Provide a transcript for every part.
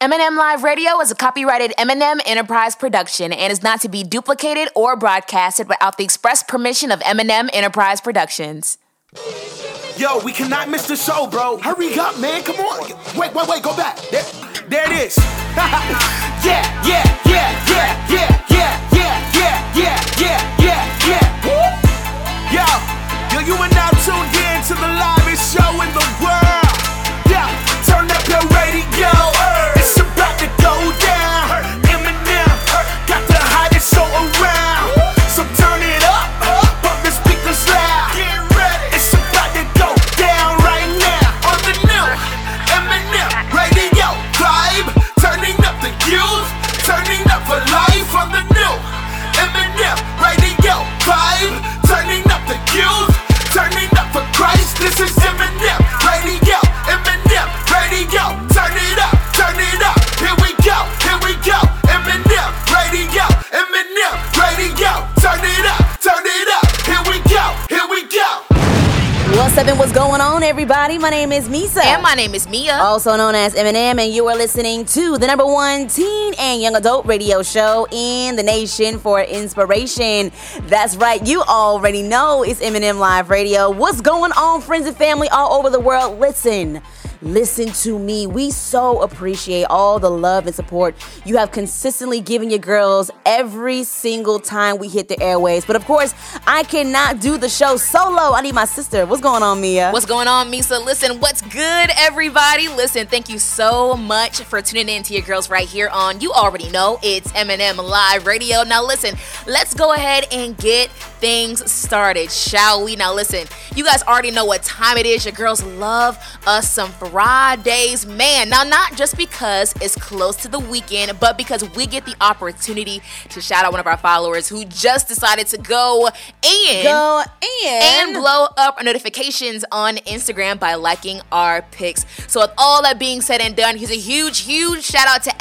M&M Live Radio is a copyrighted M&M Enterprise production and is not to be duplicated or broadcasted without the express permission of M&M Enterprise Productions. Yo, we cannot miss the show, bro. Hurry up, man. Come on. Wait. Go back. There it is. Yeah. Yo, you are now tuned in to the liveest show in the world. Yeah, turn up your radio. What's going on, everybody? My name is Misa. And my name is Mia. Also known as M&M, and you are listening to the number one teen and young adult radio show in the nation for inspiration. That's right. You already know it's M&M Live Radio. What's going on, friends and family all over the world? Listen to me. We so appreciate all the love and support you have consistently given your girls every single time we hit the airwaves. But of course, I cannot do the show solo. I need my sister. What's going on, Mia? What's going on, Misa? Listen, what's good, everybody? Listen, thank you so much for tuning in to your girls right here on, you already know, it's M&M Live Radio. Now listen, let's go ahead and get things started, shall we? Now listen, you guys already know what time it is. Your girls love us some Fridays, man. Now, not just because it's close to the weekend, but because we get the opportunity to shout out one of our followers who just decided to go and blow up our notifications on Instagram by liking our pics. So with all that being said and done, here's a huge shout out to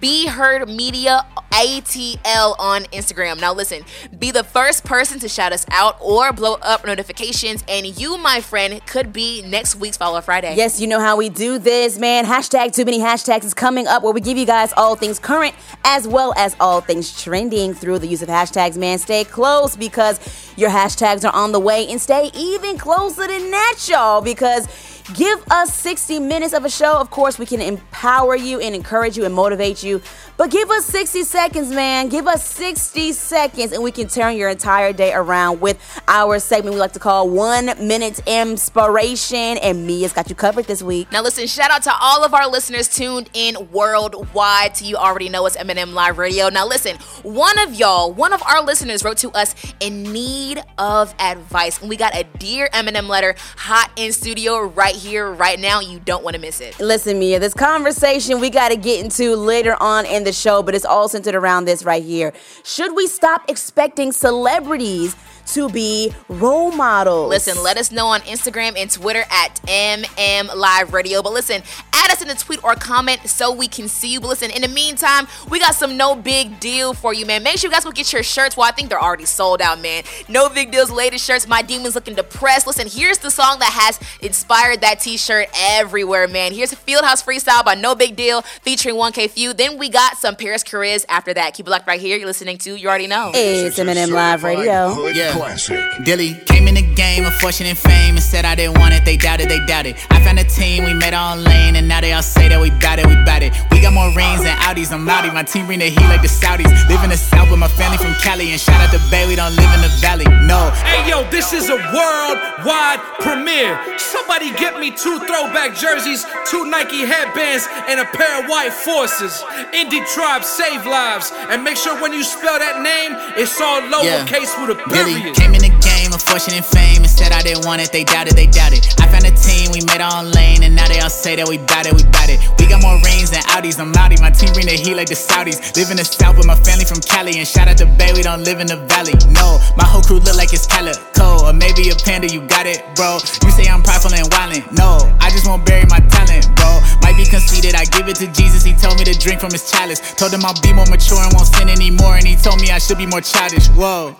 @BeHeardMediaATL on Instagram. Now listen, be the first person to shout us out or blow up notifications, and you, my friend, could be next week's Follow Friday. Yes, you know how we do this, man. #TooManyHashtags is coming up, where we give you guys all things current as well as all things trending through the use of hashtags, man. Stay close because your hashtags are on the way, and stay even closer than that, y'all, because give us 60 minutes of a show. Of course, we can empower you and encourage you and motivate you. But give us 60 seconds, man. Give us 60 seconds and we can turn your entire day around with our segment we like to call 1 Minute Inspiration. And Mia's got you covered this week. Now listen, shout out to all of our listeners tuned in worldwide to, you already know, it's M&M Live Radio. Now listen, one of our listeners wrote to us in need of advice. And we got a Dear M&M letter hot in studio right here, right now. You don't want to miss it. Listen, Mia, this conversation we got to get into later on in the show, but it's all centered around this right here. Should we stop expecting celebrities to be role models? Listen, let us know on Instagram and Twitter @MM Live Radio. But listen, add us in a tweet or comment so we can see you. But listen, in the meantime, we got some No Big Deal for you, man. Make sure you guys go get your shirts. Well, I think they're already sold out, man. No Big Deal's latest shirts, My Demons Looking Depressed. Listen, here's the song that has inspired that t-shirt everywhere, man. Here's Fieldhouse Freestyle by No Big Deal featuring 1K Few. Then we got some Paris Carriz after that. Keep it locked right here. You're listening to, you already know, it's M&M Live Radio. Yeah. Classic. Dilly came in the game of fortune and fame and said I didn't want it. They doubted, they doubted. I found a team, we met online, and now they all say that we bout it, we bout it. We got more rings than Audis. I'm Audi. My team bring the heat like the Saudis. Live in the South with my family from Cali, and shout out to Bay, we don't live in the valley. No. Hey yo, this is a worldwide premiere. Somebody get me 2 throwback jerseys, 2 Nike headbands, and a pair of white forces. Indie Tribe, save lives, and make sure when you spell that name, it's all lowercase with a period. Came in the game of fortune and fame and said I didn't want it, they doubted, they doubted. I found a team, we met online, and now they all say that we bout it, we bout it. We got more rings than Audis, I'm Audi. My team bring the heat like the Saudis. Live in the South with my family from Cali, and shout out to Bay, we don't live in the valley. No, my whole crew look like it's Calico, or maybe a panda, you got it, bro. You say I'm prideful and wildin', no, I just won't bury my talent, bro. Might be conceited, I give it to Jesus, he told me to drink from his chalice. Told him I'll be more mature and won't sin anymore, and he told me I should be more childish, whoa,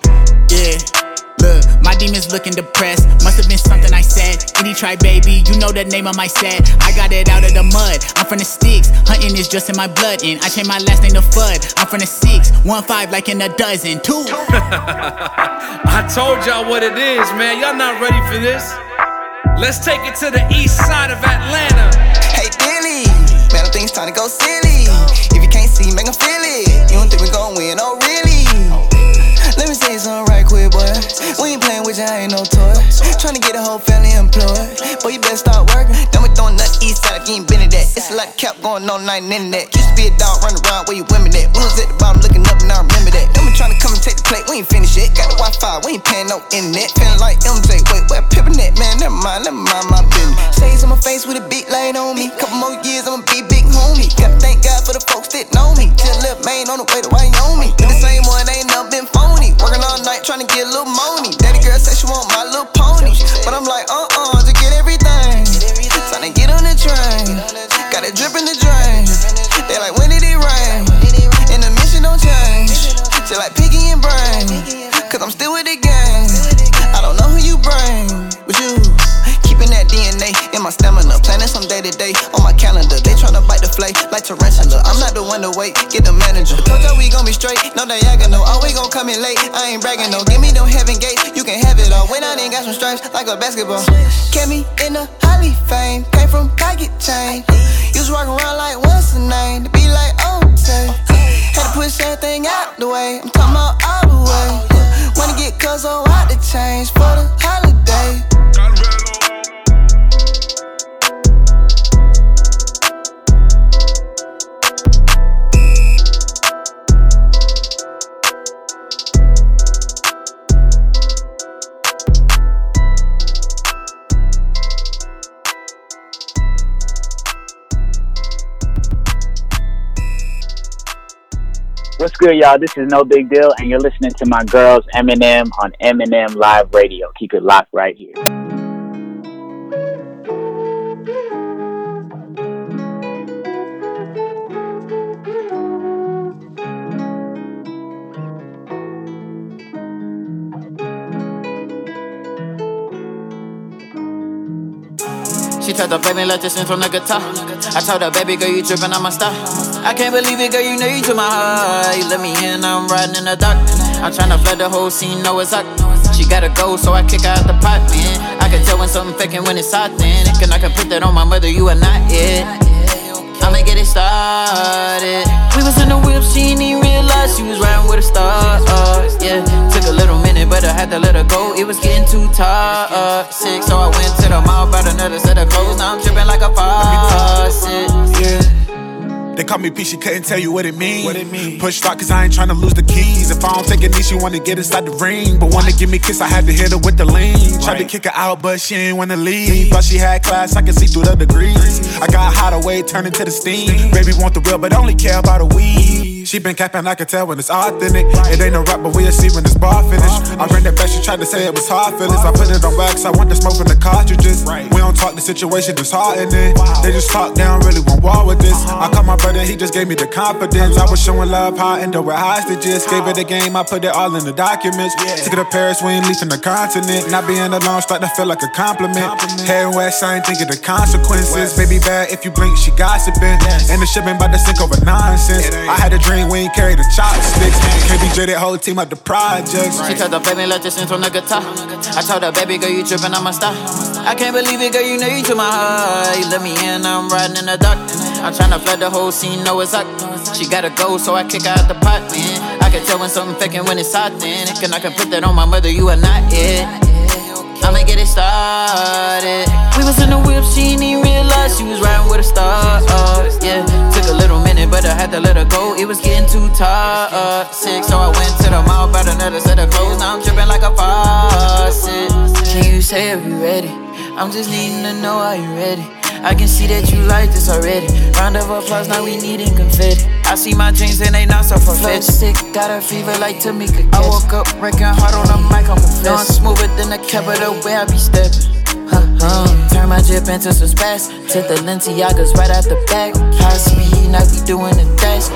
yeah. Look, my demons looking depressed. Must have been something I said. Indie tribe, baby, you know the name of my set. I got it out of the mud. I'm from the sticks. Hunting is just in my blood, and I changed my last name to Fudd. I'm from the six. 1-5 like in a dozen. Two. I told y'all what it is, man. Y'all not ready for this. Let's take it to the east side of Atlanta. Hey, Dilly, man, them things trying to go silly. If you can't see, make them feel it. You don't think we gon' win, oh really? Let me say something right quick, boy. We ain't playing with you, I ain't no toy. Trying to get a whole family employed. Boy, you better start working. Don't be throwing nothing east side if you ain't been to that. It's a lot kept going on, I ain't in that. Used to be a dog running around where you women at. We was at the bottom looking up and I remember that. Them be trying to come and take the plate, we ain't finished yet. Got the Wi-Fi, we ain't paying no internet. Feeling like MJ, wait, where pippin' at? Man, never mind my business. Shades on my face with a big light on me. Couple more years, I'ma be big homie. Gotta thank God for the folks that know me. Just left main on the way to Wyoming. The same one ain't never been phony. Working all night trying to get a little money. Daddy girl said she want My Little Pony, but I'm like just get everything. Time to get on the train, got it dripping the drain. They like, when did it rain? And the mission don't change. She like Piggy and Brain, 'cause I'm still with the gang. I don't know who you bring, but you keeping that DNA in my stamina. Planning some day to day on my calendar. They trying to bite the flay like tarantula. I'm not the one to wait, get the manager. Told y'all we gon' be straight, no diagonal. Always gon' come in late, I ain't bragging no. Give me them heaven gates, you can have it all. When I ain't got some stripes like a basketball. Cammy in the Holly fame, came from pocket chain. Used to walk around like what's the name, to be like okay. Had to push everything out the way, I'm talking about all the way. Wanna get Cuzzo out the change for the holiday. What's good, y'all? This is No Big Deal, and you're listening to my girls, M&M, on M&M Live Radio. Keep it locked right here. She took the penny electrician from the guitar. I told her, baby girl, you trippin', I'm a star. I can't believe it, girl, you know you took my heart. You let me in, I'm riding in the dark. I'm tryna flood the whole scene, know it's up. She gotta go, so I kick her out the pot, man. I can tell when something faking when it's hot, then. And I can put that on my mother, you are not it. I'ma get it started. We was in the whip, she didn't even realize she was riding with a star, yeah. Took a little minute, but I had to let her go. It was getting too toxic, so I went to the mall, bought another set of clothes. Now I'm tripping like a faucet, yeah. They call me P, she couldn't tell you what it mean. Push start, 'cause I ain't tryna lose the keys. If I don't take a knee, she wanna get inside the ring. But wanna give me a kiss, I had to hit her with the lean. Tried to kick her out, but she ain't wanna leave. Thought she had class, I could see through the degrees. I got hot away, turning to the steam. Baby want the real, but only care about the weed. She been capping, I can tell when it's authentic. It ain't no rap, but we'll see when this bar finished. I ran that back, she tried to say it was hard feelings. I put it on wax, I want the smoke from the cartridges. We don't talk, the situation just hard in it. They just talk down, really went war with this. I call my brother, he just gave me the confidence. I was showing love, how I end up with hostages. Gave it a game, I put it all in the documents. Took it to Paris, we ain't leaving the continent. Not being alone, start to feel like a compliment. Head west, I ain't thinking the consequences. Baby bad, if you blink, she gossiping. And the ship ain't about to sink over nonsense. I had a dream, we ain't carry the chopsticks. KBJ, that whole team out the projects. She told the family let this in from the guitar. I told her, baby girl, you tripping, I'm a star. I can't believe it, girl, you know you took my heart. You let me in, I'm riding in the dark. I'm tryna flood the whole scene, know it's up. She gotta go, so I kick her out the pot, man. I can tell when something faking when it's hot, then. And I can put that on my mother, you are not it. I'ma get it started. We was in the whip, she didn't even realize she was riding with a star, yeah. Took a little minute, but I had to let her go. It was getting too toxic, so I went to the mall, bought another set of clothes. Now I'm tripping like a faucet. Can you say if you ready? I'm just needing to know are you ready. I can see that you like this already. Round of applause, now we needin' confetti. I see my dreams and they not so far-fetched. Sick, got a fever like Tamika. I woke up wrecking hard on the mic, I'm a flex. Now I'm smoother than the cap of the way I be steppin', huh. Turn my drip into some spats. Took the Lentiagas right out the back. High speed, like we doing the dash.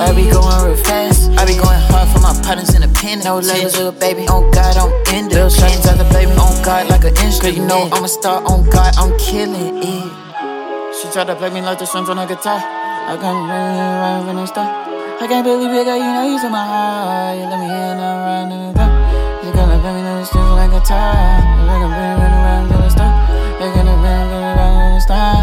Like we going real fast. I be going hard for my partners in the pen. No labels, little baby. On God, I'm in the chains out the baby. On God, like an instrument. Cause you know I'm a star. On God, I'm killing it. She tried to play me like the strings on a guitar. I can't really run when I stop. I can't believe it, girl, you know you took my heart. You let me in, I'm running the top. You're gonna put me on the streets like a top. You're gonna bring me around to the stop. You're gonna bring me around to the stop.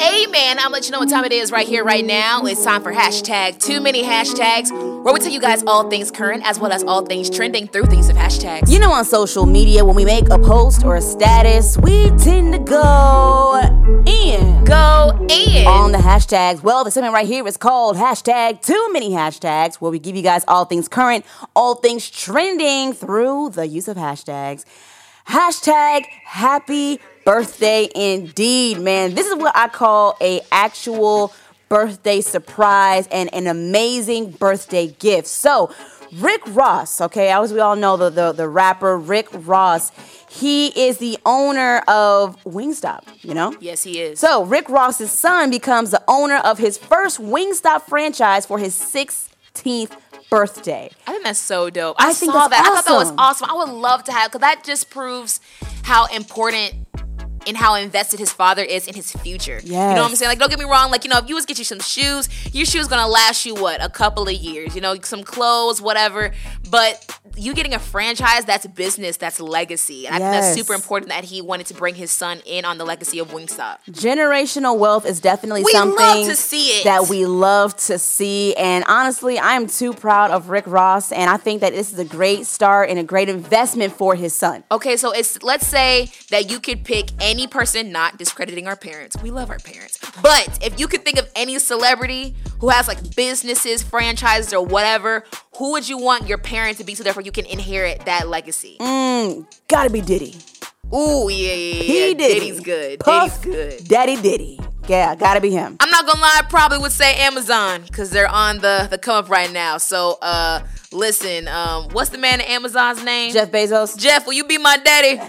Amen. I'll let you know what time it is right here, right now. It's time for hashtag Too Many Hashtags, where we tell you guys all things current as well as all things trending through the use of hashtags. You know, on social media, when we make a post or a status, we tend to go in on the hashtags. Well, the segment right here is called hashtag Too Many Hashtags, where we give you guys all things current, all things trending through the use of hashtags. Hashtag happy birthday indeed, man. This is what I call a actual birthday surprise and an amazing birthday gift. So Rick Ross, okay, as we all know, the rapper Rick Ross, he is the owner of Wingstop, you know? Yes, he is. So Rick Ross's son becomes the owner of his first Wingstop franchise for his 16th birthday. I think that's so dope. I saw that. Awesome. I thought that was awesome. I would love to have, because that just proves how important and how invested his father is in his future. Yes. You know what I'm saying? Like, don't get me wrong. Like, you know, if you was get you some shoes, your shoes gonna last you, what, a couple of years, you know, some clothes, whatever. But you getting a franchise, that's business, that's legacy. And yes. I think that's super important that he wanted to bring his son in on the legacy of Wingstop. Generational wealth is definitely something that we love to see. And honestly, I am too proud of Rick Ross. And I think that this is a great start and a great investment for his son. Okay, so let's say that you could pick any person, not discrediting our parents. We love our parents. But if you could think of any celebrity who has like businesses, franchises, or whatever, who would you want your parents to be so therefore you can inherit that legacy? Gotta be Diddy. Ooh, yeah. Diddy's good. Puff, Diddy's good. Daddy Diddy. Yeah, gotta be him. I'm not gonna lie, I probably would say Amazon, because they're on the come up right now. So, listen, what's the man at Amazon's name? Jeff Bezos. Jeff, will you be my daddy?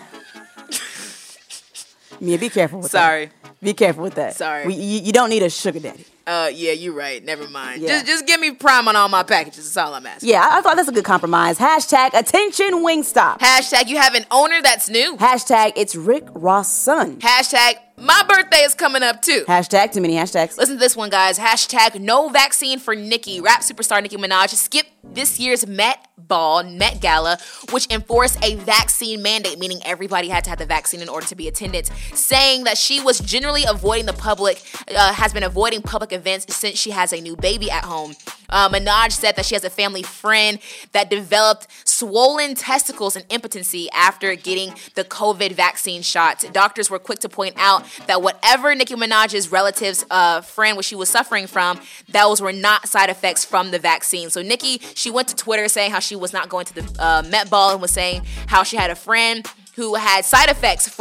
Mia, be careful with that. Sorry. Be careful with that. Sorry. You don't need a sugar daddy. Yeah, you're right. Never mind. Yeah. Just give me prime on all my packages. That's all I'm asking. Yeah, I thought that's a good compromise. Hashtag attention Wingstop. Hashtag you have an owner that's new. Hashtag it's Rick Ross' son. Hashtag my birthday is coming up too. Hashtag too many hashtags. Listen to this one, guys. Hashtag no vaccine for Nicki. Rap superstar Nicki Minaj skipped this year's Met Gala, which enforced a vaccine mandate, meaning everybody had to have the vaccine in order to be attendance, saying that she was generally avoiding the public, has been avoiding public events since she has a new baby at home. Minaj said that she has a family friend that developed swollen testicles and impotency after getting the COVID vaccine shots. Doctors were quick to point out that whatever Nicki Minaj's relative's friend, what she was suffering from, those were not side effects from the vaccine. So Nicki, she went to Twitter saying how she was not going to the Met Ball and was saying how she had a friend who had side effects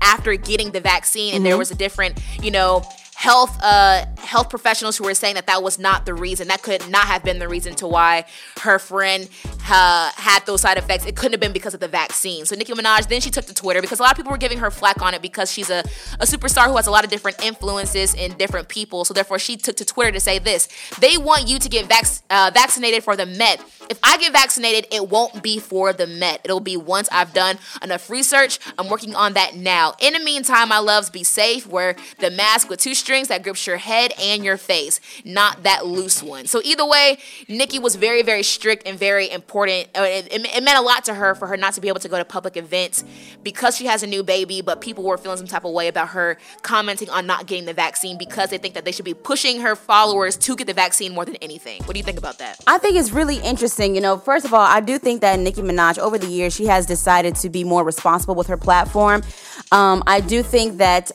after getting the vaccine, and there was a different, you know, health professionals who were saying that was not the reason. That could not have been the reason to why her friend had those side effects. It couldn't have been because of the vaccine. So Nicki Minaj, then she took to Twitter because a lot of people were giving her flack on it because she's a superstar who has a lot of different influences and different people. So therefore, she took to Twitter to say this. They want you to get vaccinated for the Met. If I get vaccinated, it won't be for the Met. It'll be once I've done enough research. I'm working on that now. In the meantime, my loves, be safe. Wear the mask with two strings that grips your head and your face, not that loose one. So either way, Nicki was very, very strict and very important. It meant a lot to her for her not to be able to go to public events because she has a new baby, but people were feeling some type of way about her commenting on not getting the vaccine because they think that they should be pushing her followers to get the vaccine more than anything. What do you think about that? I think it's really interesting. You know, first of all, I do think that Nicki Minaj, over the years, she has decided to be more responsible with her platform. I do think that,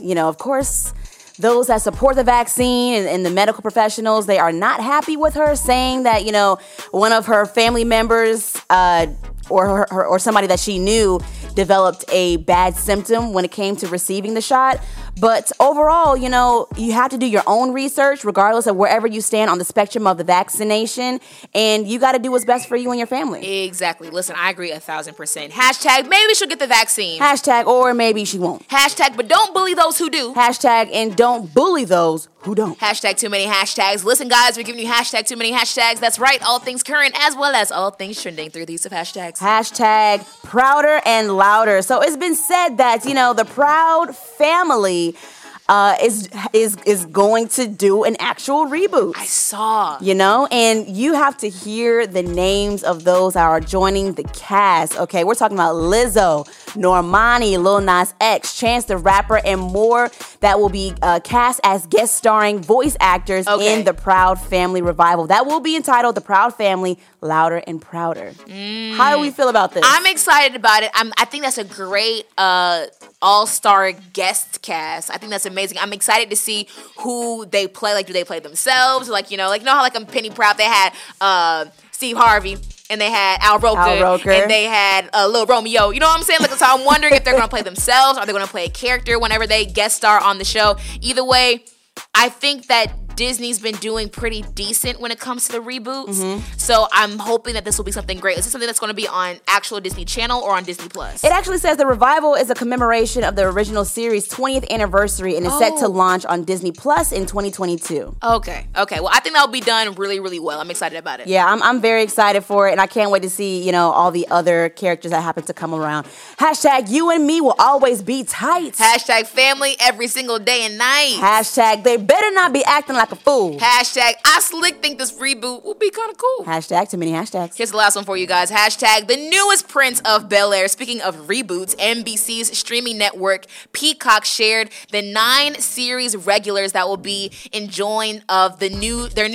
you know, of course, those that support the vaccine and the medical professionals, they are not happy with her, saying that, you know, one of her family members or somebody that she knew developed a bad symptom when it came to receiving the shot. But overall, you know, you have to do your own research regardless of wherever you stand on the spectrum of the vaccination. And you got to do what's best for you and your family. Exactly. Listen, I agree 1,000%. # maybe she'll get the vaccine. # or maybe she won't. # but don't bully those who do. # and don't bully those who don't. # too many hashtags. Listen, guys, we're giving you # too many hashtags. That's right. All things current as well as all things trending through the use of hashtags. # prouder and louder. So it's been said that, you know, the Proud Family is going to do an actual reboot. I saw. You know, and you have to hear the names of those that are joining the cast. Okay, we're talking about Lizzo, Normani, Lil Nas X, Chance the Rapper, and more that will be cast as guest starring voice actors in the Proud Family revival. That will be entitled The Proud Family Louder and Prouder. How do we feel about this? I'm excited about it. I think that's a great all-star guest cast. I think that's amazing. I'm excited to see who they play. Like, do they play themselves? Like you know how like on Penny Proud they had Steve Harvey and they had Al Roker and they had Lil Romeo. You know what I'm saying? Like, so I'm wondering if they're going to play themselves. Are they going to play a character whenever they guest star on the show? Either way, I think that Disney's been doing pretty decent when it comes to the reboots. Mm-hmm. So I'm hoping that this will be something great. Is this something that's going to be on actual Disney Channel or on Disney Plus? It actually says the revival is a commemoration of the original series' 20th anniversary and is set to launch on Disney Plus in 2022. Okay. Well, I think that'll be done really, really well. I'm excited about it. Yeah, I'm very excited for it, and I can't wait to see, you know, all the other characters that happen to come around. # you and me will always be tight. # family every single day and night. # they better not be acting like a fool. # I slick think this reboot will be kind of cool. # too many hashtags. Here's the last one for you guys. # the newest Prince of Bel-Air. Speaking of reboots, NBC's streaming network Peacock shared the 9 series regulars that will be enjoying of their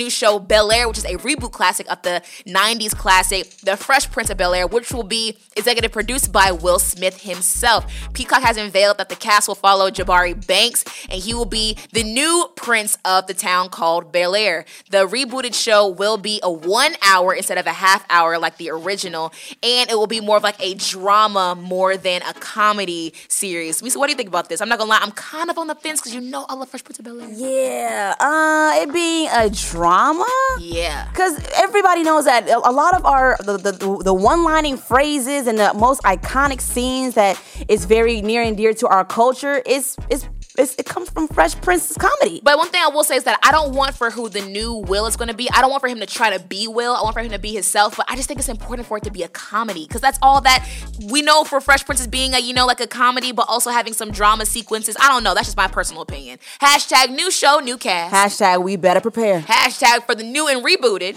new show Bel-Air, which is a reboot classic of the 90s classic The Fresh Prince of Bel-Air, which will be executive produced by Will Smith himself. Peacock has unveiled that the cast will follow Jabari Banks, and he will be the new Prince of the town called Bel-Air. The rebooted show will be a 1 hour instead of a half hour like the original, and it will be more of like a drama more than a comedy series. Misa, what do you think about this? I'm not gonna lie, I'm kind of on the fence because you know I love Fresh Prince of Bel-Air. Yeah, it being a drama? Yeah. Because everybody knows that a lot of our the one-lining phrases and the most iconic scenes that is very near and dear to our culture it comes from Fresh Prince's comedy. But one thing I will say is that I don't want for who the new Will is going to be. I don't want for him to try to be Will. I want for him to be himself. But I just think it's important for it to be a comedy because that's all that we know for Fresh Prince is being a comedy, but also having some drama sequences. I don't know. That's just my personal opinion. # new show, new cast. # we better prepare. # for the new and rebooted. #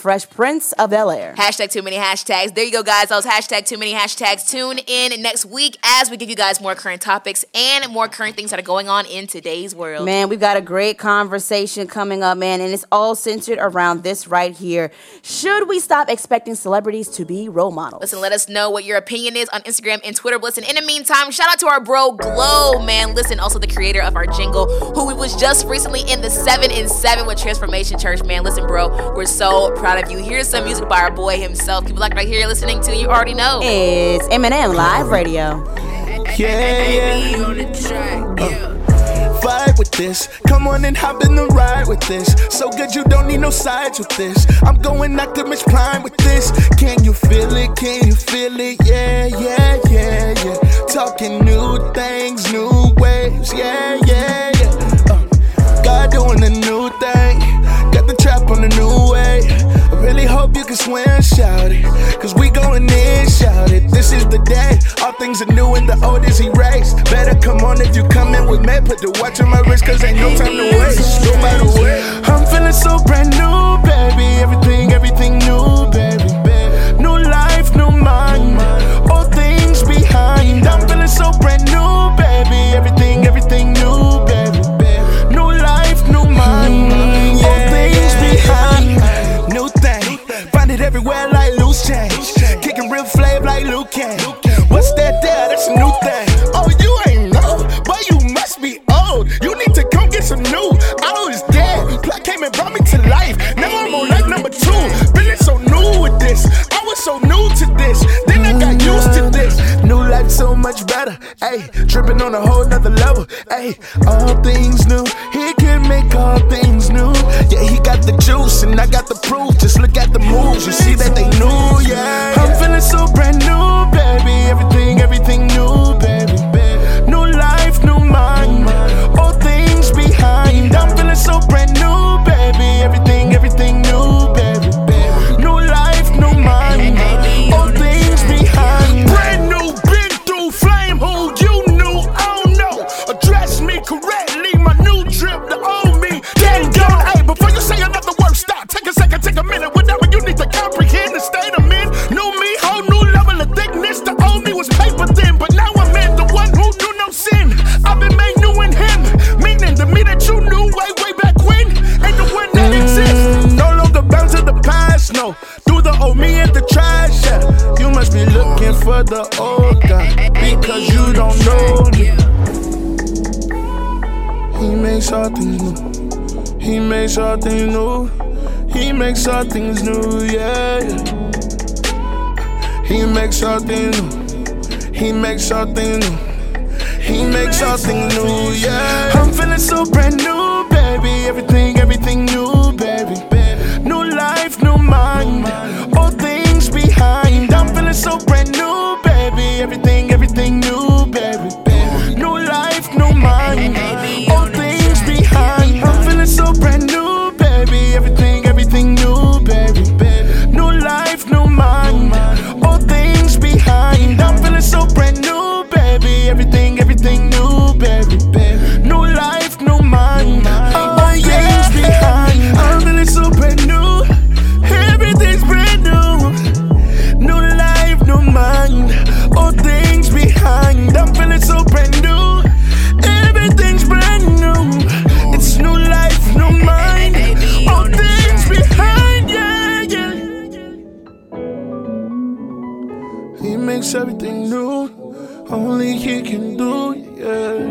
Fresh Prince of Bel-Air. # too many hashtags. There you go, guys. That was # too many hashtags. Tune in next week as we give you guys more current topics and more current things that are going on in today's world. Man, we've got a great conversation coming up, man, and it's all centered around this right here. Should we stop expecting celebrities to be role models? Listen, let us know what your opinion is on Instagram and Twitter. But listen, in the meantime, shout out to our bro Glow, man. Listen, also the creator of our jingle, who we was just recently in the 7 and 7 with Transformation Church, man. Listen, bro, we're so proud of you. Here's some music by our boy himself. People like right here listening to you already know. It's M&M Live Radio. Yeah. On the track, Vibe with this. Come on and hop in the ride with this. So good you don't need no sides with this. I'm going Optimus Prime with this. Can you feel it? Can you feel it? Yeah. Talking new things, new waves. Yeah. God doing a new thing. Got the trap on the new way. I really hope you can swim, shout it. Cause we going in, shout it. This is the day. All things are new and the old is erased. Better come on if you coming with me. Put the watch on my wrist cause ain't no time to waste. No matter what. I'm feeling so brand new, baby. Everything new, baby. New life, new mind. All things behind. I'm feeling so brand new, baby. Everything new, baby. New life, new mind. All things behind. New thing. Find it everywhere like loose change. Kicking real flame like Luke Cage. What's that there? That's a new thing. Oh, you ain't know, but you must be old. You need to come get some new. I was dead. Black came and brought me to life. Now I'm on life number 2. Feeling so new with this. I was so new to this. Then I got used to this. New life. That's so much better. Ay, tripping on a whole nother level. Ay, all things new. He can make all things new. Yeah, he got the juice and I got the proof. Just look at the moves, you see that they new. Yeah, I'm feeling so brand new, baby. Everything new, baby. New life, new mind. All things behind. I'm feeling so brand new, baby. Everything new, baby. New life, new mind. All things behind. Brand new, been through, flame who you knew. I don't know. Address me correctly. My new drip to own me. Damn gone. Hey, before you say another word, stop. Take a second, take a minute. Whatever you need to comprehend the state I'm in. New me, whole new level of thickness. The old me was paper thin, but now I'm in the one who knew no sin. I've been made new in him. Meaning to me that you knew way back when. Ain't the one that exists. No longer bound to the past, no. Do the old me and the trash, yeah. You must be looking for the old guy, because you don't know me. He makes all things new. He makes all things new. He makes all things new, yeah. He makes all things new. He makes all things new. He makes all things new, yeah. I'm feeling so brand new, baby. Everything new, baby. New life, new mind. All things behind. I'm feeling so brand new, baby. Everything new, baby. New life, new mind. All things behind. I'm feeling so brand new, baby. Everything new, baby. New life, new mind. All things behind. I'm feeling so brand new, baby. Everything new, baby. New life, new mind. All things behind. I'm feeling so brand new. Everything's brand new. New life, new mind. All things behind. I'm feeling so brand new. Everything's brand new. It's new life, new mind. All things behind. Yeah, yeah. He makes everything new. Only he can do, yeah.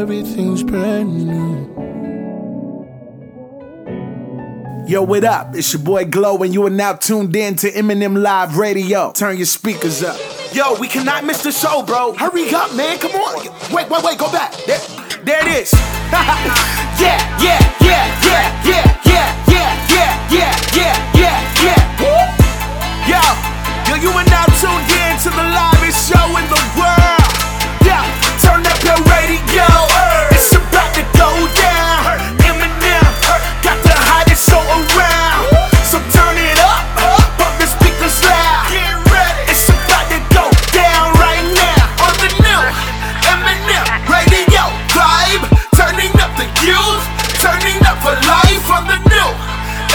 Everything's brand new. Yo, what up? It's your boy Glow, and you are now tuned in to M&M Live Radio. Turn your speakers up. Yo, we cannot miss the show, bro. Hurry up, man. Come on. Wait. Go back. There it is. Yeah. Yo, you are now tuned in to the livest show in the world. Yeah, turn up your radio. It's about to go down. M&M got the hottest show around. So turn it up, pump the speakers loud. Get ready, it's about to go down right now on the new M&M Radio vibe. Turning up the youth, turning up for life on the new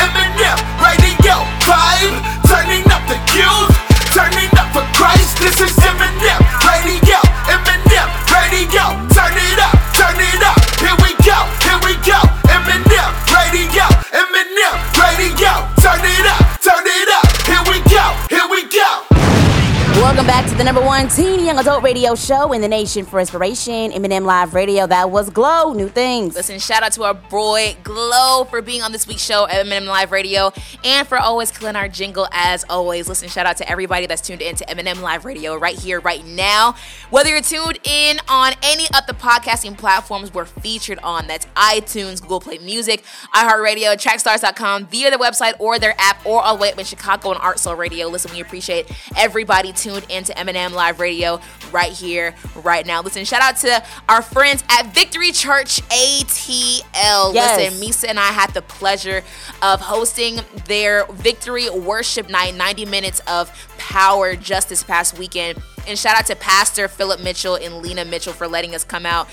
M&M Radio vibe. Turning up the youth. Turning up for Christ, this is M&M Radio, M&M Radio. Turn it up, turn it up. Here we go, M&M Radio, M&M Radio. Turn it up, turn it up. Here we go. Welcome back to the #1 teen young adult radio show in the nation for inspiration, M&M Live Radio. That was Glow, new things. Listen, shout out to our boy Glow for being on this week's show at M&M Live Radio and for always killing our jingle as always. Listen, shout out to everybody that's tuned in to M&M Live Radio right here, right now. Whether you're tuned in on any of the podcasting platforms we're featured on, that's iTunes, Google Play Music, iHeartRadio, Trackstars.com, via their website or their app, or all the way up in Chicago and Art Soul Radio. Listen, we appreciate everybody tuned into M&M Live Radio right here, right now. Listen, shout out to our friends at Victory Church ATL. Yes. Listen, Misa and I had the pleasure of hosting their Victory Worship Night, 90 minutes of power just this past weekend. And shout out to Pastor Philip Mitchell and Lena Mitchell for letting us come out.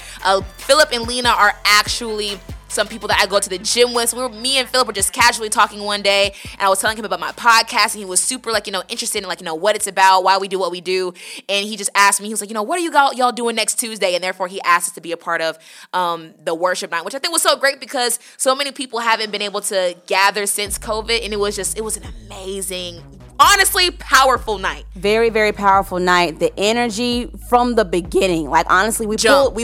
Philip and Lena are actually some people that I go to the gym with. Me and Philip were just casually talking one day, and I was telling him about my podcast, and he was super, interested in, what it's about, why we do what we do, and he just asked me, he was like, what are y'all doing next Tuesday? And therefore, he asked us to be a part of the worship night, which I think was so great because so many people haven't been able to gather since COVID, and it was an amazing honestly, powerful night. Very, very powerful night. The energy from the beginning. Like, honestly, we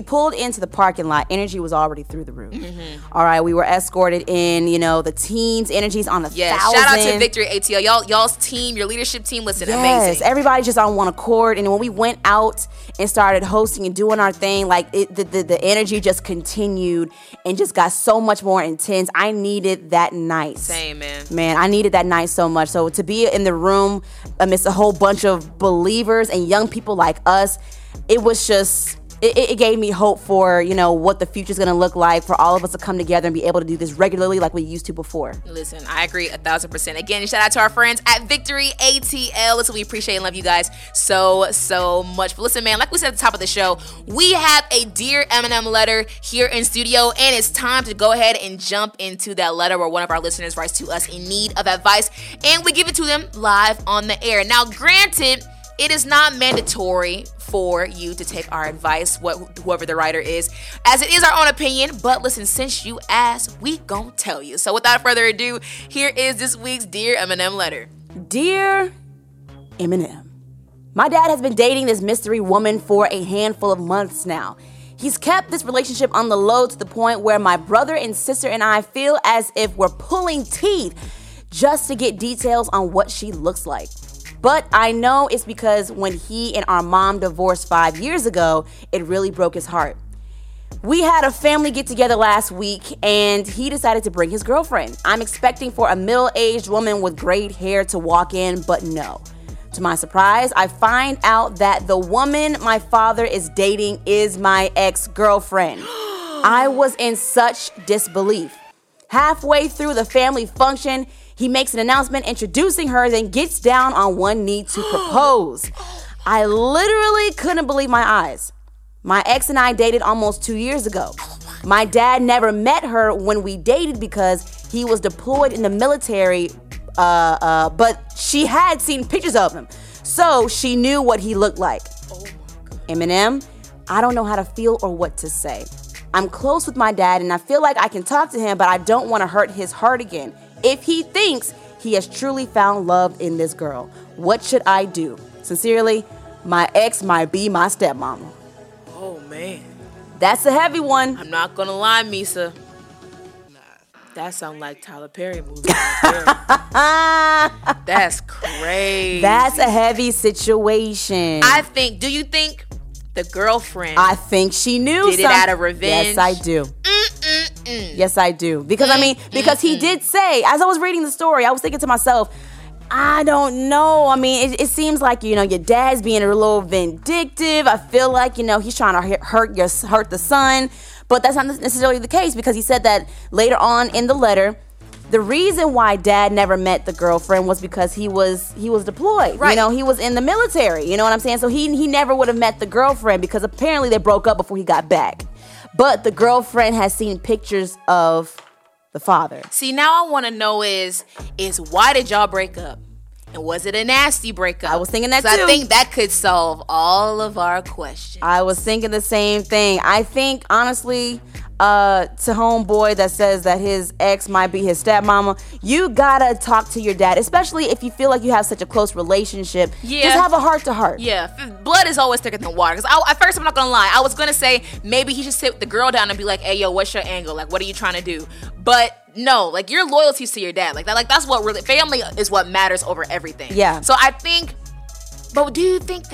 pulled into the parking lot. Energy was already through the roof. Mm-hmm. All right, we were escorted in, you know, the teens. Energy's on 1,000. Shout out to Victory ATL. Y'all's team, your leadership team, listen, amazing. Everybody's just on one accord. And when we went out and started hosting and doing our thing, like, the energy just continued and just got so much more intense. I needed that night. Same, man. Man, I needed that night so much. So to be in the room amidst a whole bunch of believers and young people like us, it was just, it gave me hope for, you know, what the future's gonna look like, for all of us to come together and be able to do this regularly like we used to before. Listen, I agree 1,000%. Again, shout out to our friends at Victory ATL. Listen, we appreciate and love you guys so much. But listen, man, like we said at the top of the show, we have a Dear M&M letter here in studio, and it's time to go ahead and jump into that letter where one of our listeners writes to us in need of advice, and we give it to them live on the air. Now, granted, it is not mandatory for you to take our advice, whoever the writer is, as it is our own opinion. But listen, since you asked, we gon' tell you. So without further ado, here is this week's Dear M&M letter. Dear M&M, my dad has been dating this mystery woman for a handful of months now. He's kept this relationship on the low to the point where my brother and sister and I feel as if we're pulling teeth just to get details on what she looks like. But I know it's because when he and our mom divorced 5 years ago, it really broke his heart. We had a family get-together last week, and he decided to bring his girlfriend. I'm expecting for a middle-aged woman with gray hair to walk in, but no. To my surprise, I find out that the woman my father is dating is my ex-girlfriend. I was in such disbelief. Halfway through the family function, he makes an announcement introducing her, then gets down on one knee to propose. I literally couldn't believe my eyes. My ex and I dated almost 2 years ago. My dad never met her when we dated because he was deployed in the military, but she had seen pictures of him, so she knew what he looked like. M&M, I don't know how to feel or what to say. I'm close with my dad, and I feel like I can talk to him, but I don't want to hurt his heart again. If he thinks he has truly found love in this girl, what should I do? Sincerely, my ex might be my stepmama. Oh, man. That's a heavy one. I'm not going to lie, Misa. Nah, that sounds like Tyler Perry movie. That's crazy. That's a heavy situation. Do you think the girlfriend... I think she knew something. Did it out of revenge? Yes, I do. Yes, I do. Because he did say, as I was reading the story, I was thinking to myself, I don't know. I mean, it seems like, you know, your dad's being a little vindictive. I feel like, you know, he's trying to hurt the son. But that's not necessarily the case, because he said that later on in the letter, the reason why dad never met the girlfriend was because he was deployed. Right. You know, he was in the military. You know what I'm saying? So he never would have met the girlfriend, because apparently they broke up before he got back. But the girlfriend has seen pictures of the father. See, now I want to know is why did y'all break up? And was it a nasty breakup? I was thinking that too. I think that could solve all of our questions. I was thinking the same thing. I think, honestly, to homeboy that says that his ex might be his stepmama, you gotta talk to your dad, especially if you feel like you have such a close relationship. Yeah. Just have a heart-to-heart. Yeah. Blood is always thicker than water. Because at first, I'm not gonna lie, I was gonna say maybe he should sit with the girl down and be like, hey, yo, what's your angle? Like, what are you trying to do? But no, like, your loyalty's to your dad. Like that's what really, family is what matters over everything. Yeah. So I think, but do you think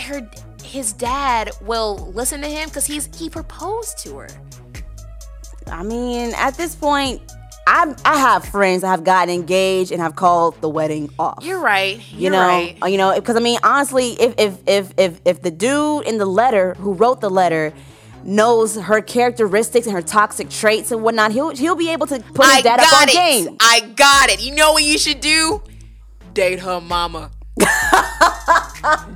his dad will listen to him? Because he proposed to her. I mean, at this point, I have friends that have gotten engaged and have called the wedding off. You're right. You know, because I mean, honestly, if the dude in the letter who wrote the letter knows her characteristics and her toxic traits and whatnot, he'll be able to put his dad up on game. I got it. You know what you should do? Date her mama.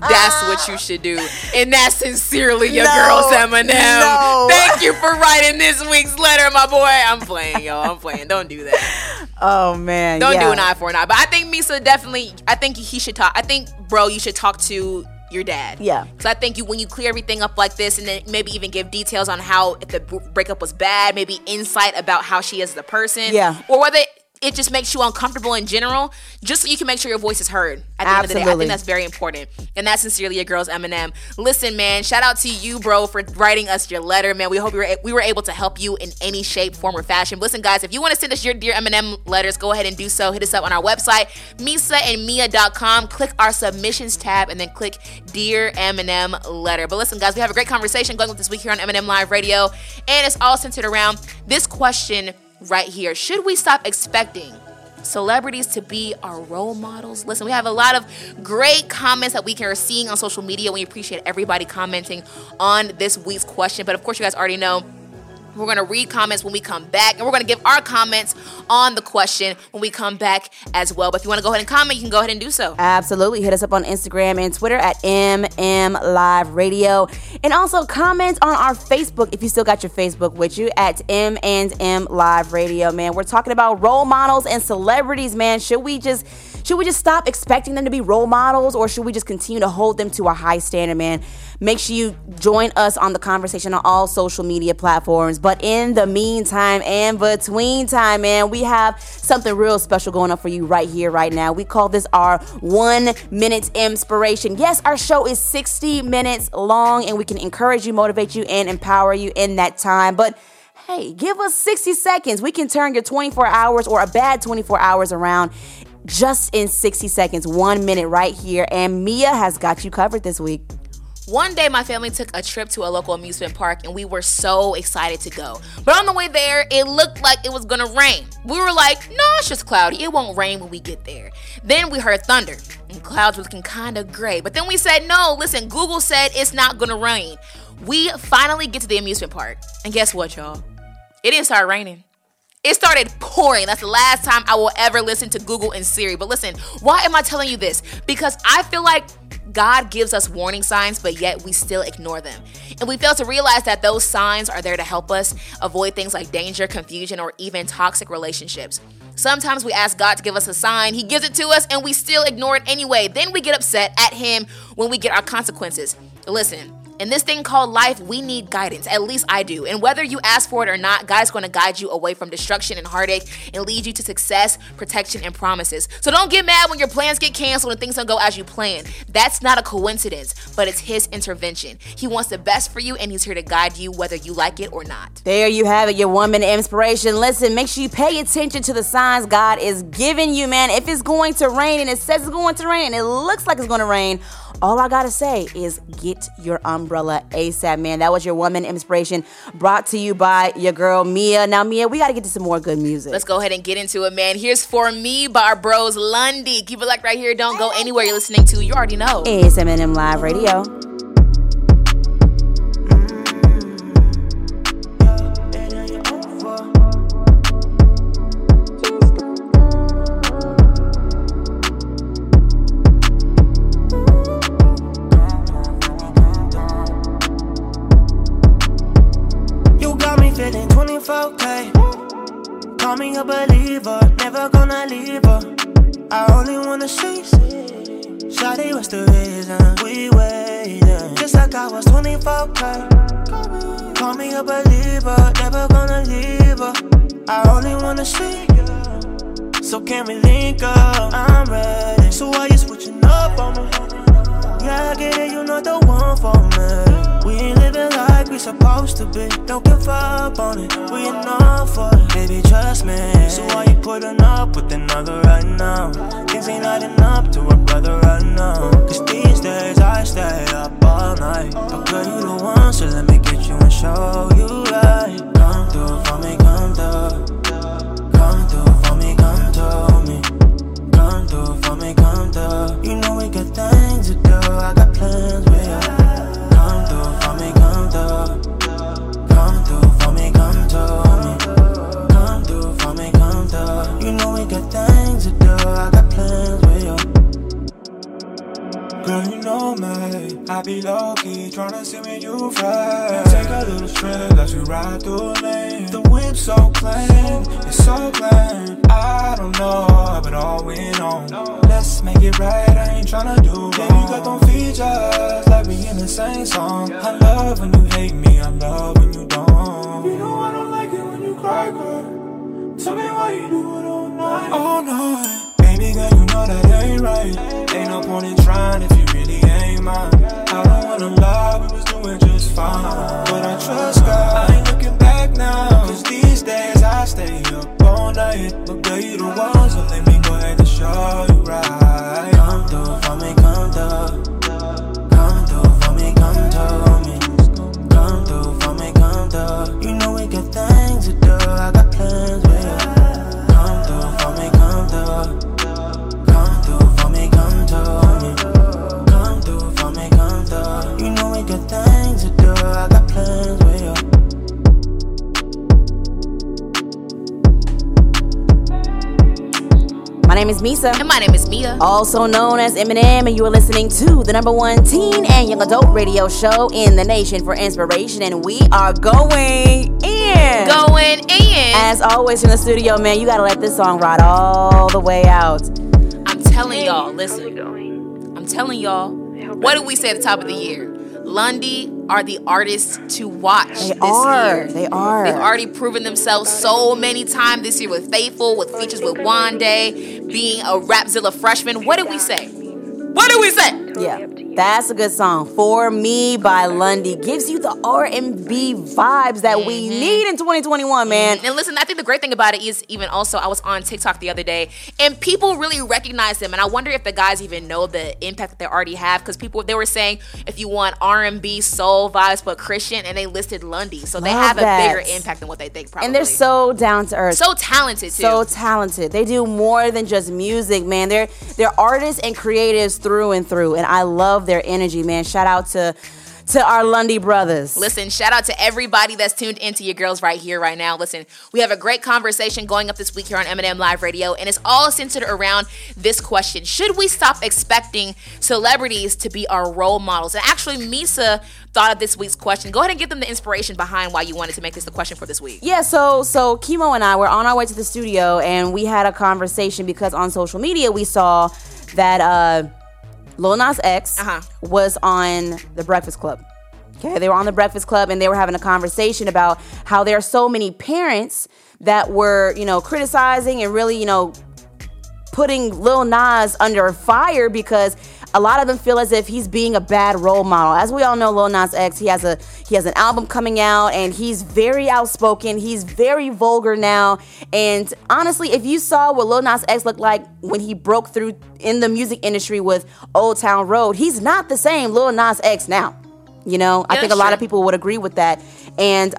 That's what you should do. And that's sincerely your girl's M&M. No. Thank you for writing this week's letter, my boy. I'm playing, y'all. I'm playing. Don't do that. Oh, man. Don't do an eye for an eye. But I think Misa definitely, I think he should talk. I think, bro, you should talk to your dad. Yeah. Because I think when you clear everything up like this, and then maybe even give details on how, if the breakup was bad, maybe insight about how she is as a person. Yeah. Or whether it just makes you uncomfortable in general, just so you can make sure your voice is heard at the Absolutely. End of the day. I think that's very important. And that's sincerely your girl's M&M. Listen, man, shout out to you, bro, for writing us your letter, man. We hope we were able to help you in any shape, form, or fashion. But listen, guys, if you want to send us your Dear M&M letters, go ahead and do so. Hit us up on our website, misaandmia.com. Click our submissions tab and then click Dear M&M letter. But listen, guys, we have a great conversation going with this week here on M&M Live Radio. And it's all centered around this question right here. Should we stop expecting celebrities to be our role models? Listen, we have a lot of great comments that we are seeing on social media. We appreciate everybody commenting on this week's question. But of course, you guys already know we're going to read comments when we come back, and we're going to give our comments on the question when we come back as well. But if you want to go ahead and comment, you can go ahead and do so. Absolutely. Hit us up on Instagram and Twitter at M&M Live Radio. And also comment on our Facebook, if you still got your Facebook with you, at M&M Live Radio, man. We're talking about role models and celebrities, man. Should we just stop expecting them to be role models, or should we just continue to hold them to a high standard, man? Make sure you join us on the conversation on all social media platforms. But in the meantime and between time, man, we have something real special going up for you right here, right now. We call this our 1 Minute Inspiration. Yes, our show is 60 minutes long, and we can encourage you, motivate you, and empower you in that time. But hey, give us 60 seconds. We can turn your 24 hours or a bad 24 hours around just in 60 seconds, 1 minute right here. And Mia has got you covered this week. One day, my family took a trip to a local amusement park, and we were so excited to go. But on the way there, it looked like it was going to rain. We were like, no, it's just cloudy. It won't rain when we get there. Then we heard thunder, and clouds were looking kind of gray. But then we said, no, listen, Google said it's not going to rain. We finally get to the amusement park, and guess what, y'all? It didn't start raining. It started pouring. That's the last time I will ever listen to Google and Siri. But listen, why am I telling you this? Because I feel like God gives us warning signs, but yet we still ignore them. And we fail to realize that those signs are there to help us avoid things like danger, confusion, or even toxic relationships. Sometimes we ask God to give us a sign. He gives it to us, and we still ignore it anyway. Then we get upset at Him when we get our consequences. Listen, in this thing called life, we need guidance. At least I do. And whether you ask for it or not, God's going to guide you away from destruction and heartache and lead you to success, protection, and promises. So don't get mad when your plans get canceled and things don't go as you planned. That's not a coincidence, but it's His intervention. He wants the best for you, and He's here to guide you whether you like it or not. There you have it, your 1 minute inspiration. Listen, make sure you pay attention to the signs God is giving you, man. If it's going to rain and it says it's going to rain and it looks like it's going to rain, all I gotta say is get your umbrella ASAP, man. That was your 1 minute inspiration brought to you by your girl, Mia. Now, Mia, we gotta get to some more good music. Let's go ahead and get into it, man. Here's For Me by our bros, Lundy. Keep it locked right here. Don't go anywhere. You're listening to, you already know, it's M&M Live Radio. Okay. Call me a believer, never gonna leave her. I only wanna see. Shawty, what's the reason we waiting? Just like I was 24K. Call me a believer, never gonna leave her. I only wanna see. So can we link up? I'm ready. So why you switching up on me? Yeah, I get it, you not the one for me. We ain't living like we supposed to be. Don't give up on it, we enough for it. Baby, trust me. So why you putting up with another right now? Things ain't adding up to a brother right now. Cause these days I stay up all night. Oh girl, you the one, so let me get you and show you right. Come through for me, come through. Come through for me, come through me. Come through for me, come through. You know we got things to do, I got plans with you. Come through for me, come through. Come through for me, come through. Come through for me, come through. You know we got things to do, I got plans with you. Girl, you know me, I be low-key, tryna see me, you fly. Take a little trip, let you ride through me. The whip's so clean, it's so plain. I don't know, but all we know, let's make it right, I ain't tryna do wrong. Baby, got them features, like we in the same song. I love when you hate me, I love when you don't. You know I don't like it when you cry, girl. Tell me why you do it all night. night. Oh no. Baby girl, you know that ain't right. Ain't no point in trying if you really ain't mine. I don't wanna lie, we was doing just fine. But I trust God, I ain't looking back now. Cause these days I stay up all night. But girl, you the one, so let me go ahead and show you right. Come through for me, come through. Come through for me, come through me. Come through for me, come through. You know we got things to do, I got plans with you. Come through for me, come through. Come through for me, come through me. Come through for me, come through. You know we got things to do, I got plans with you. My name is Misa. And my name is Mia. Also known as M&M, and you are listening to the #1 teen and young adult radio show in the nation for inspiration. And we are going in. Going in. As always in the studio, man, you got to let this song ride all the way out. I'm telling y'all, listen. I'm telling y'all, what did we say at the top of the year? Lundy are the artists to watch this year. They are. They've already proven themselves so many times this year with Faithful, with features with Wande, being a Rapzilla freshman. What did we say? What did we say? Yeah, that's a good song. For Me by Lundy gives you the R&B vibes that we need in 2021, man. And listen, I think the great thing about it is even also I was on TikTok the other day, and people really recognize them, and I wonder if the guys even know the impact that they already have, because people, they were saying if you want R&B, soul vibes, but Christian, and they listed Lundy, so they have a bigger impact than what they think probably. And they're so down to earth. So talented, too. So talented. They do more than just music, man. They're artists and creatives through and through, and I love their energy, man. Shout out to our Lundy brothers. Listen, shout out to everybody that's tuned into your girls right here, right now. Listen, we have a great conversation going up this week here on M&M Live Radio, and it's all centered around this question. Should we stop expecting celebrities to be our role models? And actually, Misa thought of this week's question. Go ahead and give them the inspiration behind why you wanted to make this the question for this week. Yeah, so Kimo and I were on our way to the studio, and we had a conversation because on social media we saw that Lil Nas X was on The Breakfast Club. Okay, they were on The Breakfast Club, and they were having a conversation about how there are so many parents that were, criticizing and really, putting Lil Nas under fire because a lot of them feel as if he's being a bad role model. As we all know, Lil Nas X, he has an album coming out, and he's very outspoken. He's very vulgar now. And honestly, if you saw what Lil Nas X looked like when he broke through in the music industry with Old Town Road, he's not the same Lil Nas X now. Yeah, I think a lot of people would agree with that. And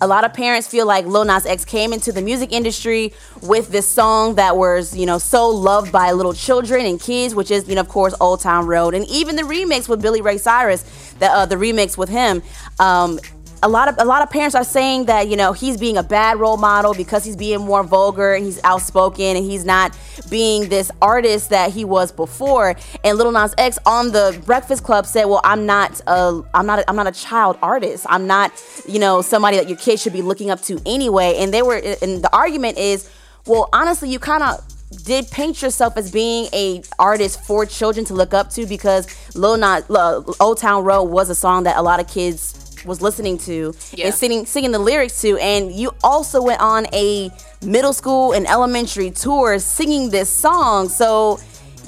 a lot of parents feel like Lil Nas X came into the music industry with this song that was, so loved by little children and kids, which is, of course, Old Town Road. And even the remix with Billy Ray Cyrus, the remix with him, a lot of parents are saying that, he's being a bad role model because he's being more vulgar and he's outspoken and he's not being this artist that he was before. And Lil Nas X on The Breakfast Club said, well, I'm not a child artist. I'm not, somebody that your kids should be looking up to anyway. And the argument is, well, honestly, you kind of did paint yourself as being a artist for children to look up to, because Old Town Road was a song that a lot of kids was listening to and singing the lyrics to, and you also went on a middle school and elementary tour singing this song, so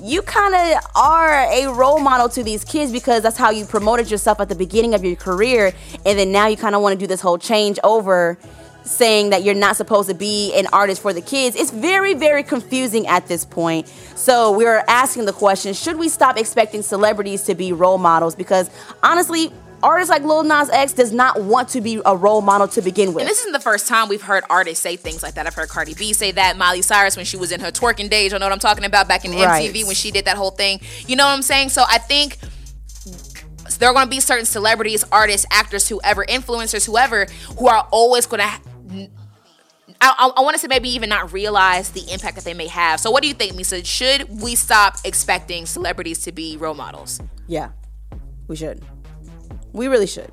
you kind of are a role model to these kids because that's how you promoted yourself at the beginning of your career, and then now you kind of want to do this whole change over, saying that you're not supposed to be an artist for the kids. It's very, very confusing at this point. So we're asking the question, should we stop expecting celebrities to be role models? Because honestly, artists like Lil Nas X does not want to be a role model to begin with. And this isn't the first time we've heard artists say things like that. I've heard Cardi B say that, Miley Cyrus when she was in her twerking days, you know what I'm talking about, back in MTV when she did that whole thing. You know what I'm saying? So I think there are going to be certain celebrities, artists, actors, whoever, influencers, whoever, who are always going to I want to say maybe even not realize the impact that they may have. So what do you think, Misa? Should we stop expecting celebrities to be role models? Yeah, we should. We really should,